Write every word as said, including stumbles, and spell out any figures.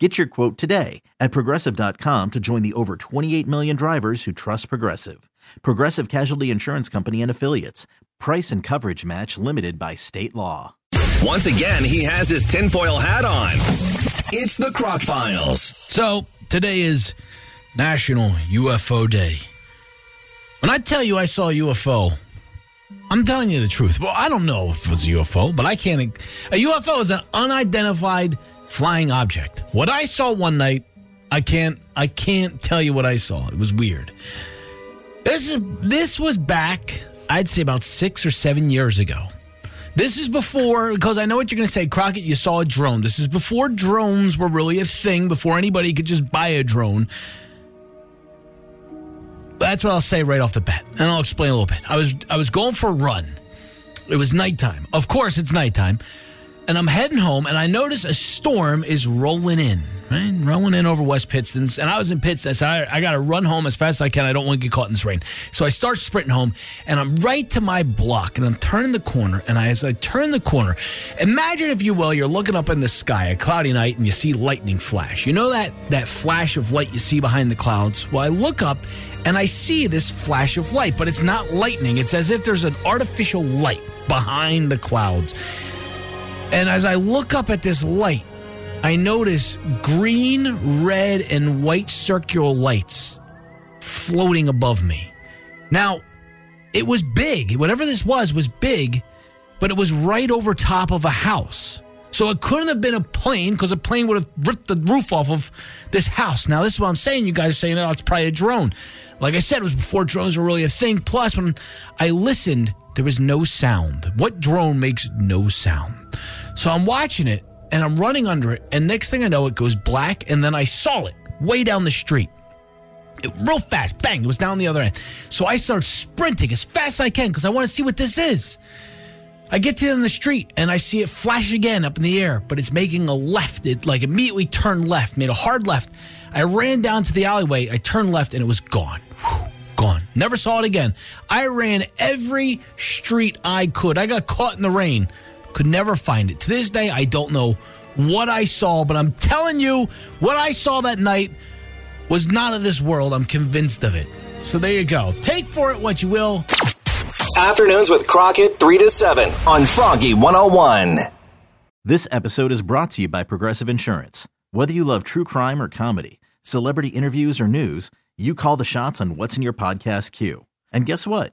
Get your quote today at Progressive dot com to join the over twenty-eight million drivers who trust Progressive. Progressive Casualty Insurance Company and Affiliates. Price and coverage match limited by state law. Once again, he has his tinfoil hat on. It's the Croc Files. So, today is National U F O Day. When I tell you I saw a U F O, I'm telling you the truth. Well, I don't know if it was a U F O, but I can't. A U F O is an unidentified flying object. What I saw one night, I can't I can't tell you what I saw. It was weird. This is this was back, I'd say about six or seven years ago. This is before, because I know what you're going to say, Crockett, you saw a drone. This is before drones were really a thing, before anybody could just buy a drone. That's what I'll say right off the bat, and I'll explain a little bit. I was I was going for a run. It was nighttime. Of course it's nighttime. And I'm heading home, and I notice a storm is rolling in, right? Rolling in over West Pittston. And I was in Pittston. I said, I, I got to run home as fast as I can. I don't want to get caught in this rain. So I start sprinting home, and I'm right to my block, and I'm turning the corner. And I, as I turn the corner, imagine, if you will, you're looking up in the sky, a cloudy night, and you see lightning flash. You know that, that flash of light you see behind the clouds? Well, I look up, and I see this flash of light, but it's not lightning. It's as if there's an artificial light behind the clouds. And as I look up at this light, I notice green, red, and white circular lights floating above me. Now, it was big. Whatever this was was big, but it was right over top of a house. So it couldn't have been a plane, because a plane would have ripped the roof off of this house. Now, this is what I'm saying. You guys are saying, oh, it's probably a drone. Like I said, it was before drones were really a thing. Plus, when I listened, there was no sound. What drone makes no sound? So I'm watching it, and I'm running under it, and next thing I know, it goes black, and then I saw it way down the street. It, real fast, bang, it was down the other end. So I start sprinting as fast as I can, because I want to see what this is. I get to the end of the street, and I see it flash again up in the air, but it's making a left. It like immediately turned left, made a hard left. I ran down to the alleyway, I turned left, and it was gone. Whew. Gone. Never saw it again. I ran every street I could. I got caught in the rain. Could never find it. To this day, I don't know what I saw, but I'm telling you, what I saw that night was not of this world. I'm convinced of it. So there you go. Take for it what you will. Afternoons with Crockett, three to seven on Froggy one oh one. This episode is brought to you by Progressive Insurance. Whether you love true crime or comedy, celebrity interviews or news, you call the shots on what's in your podcast queue. And guess what?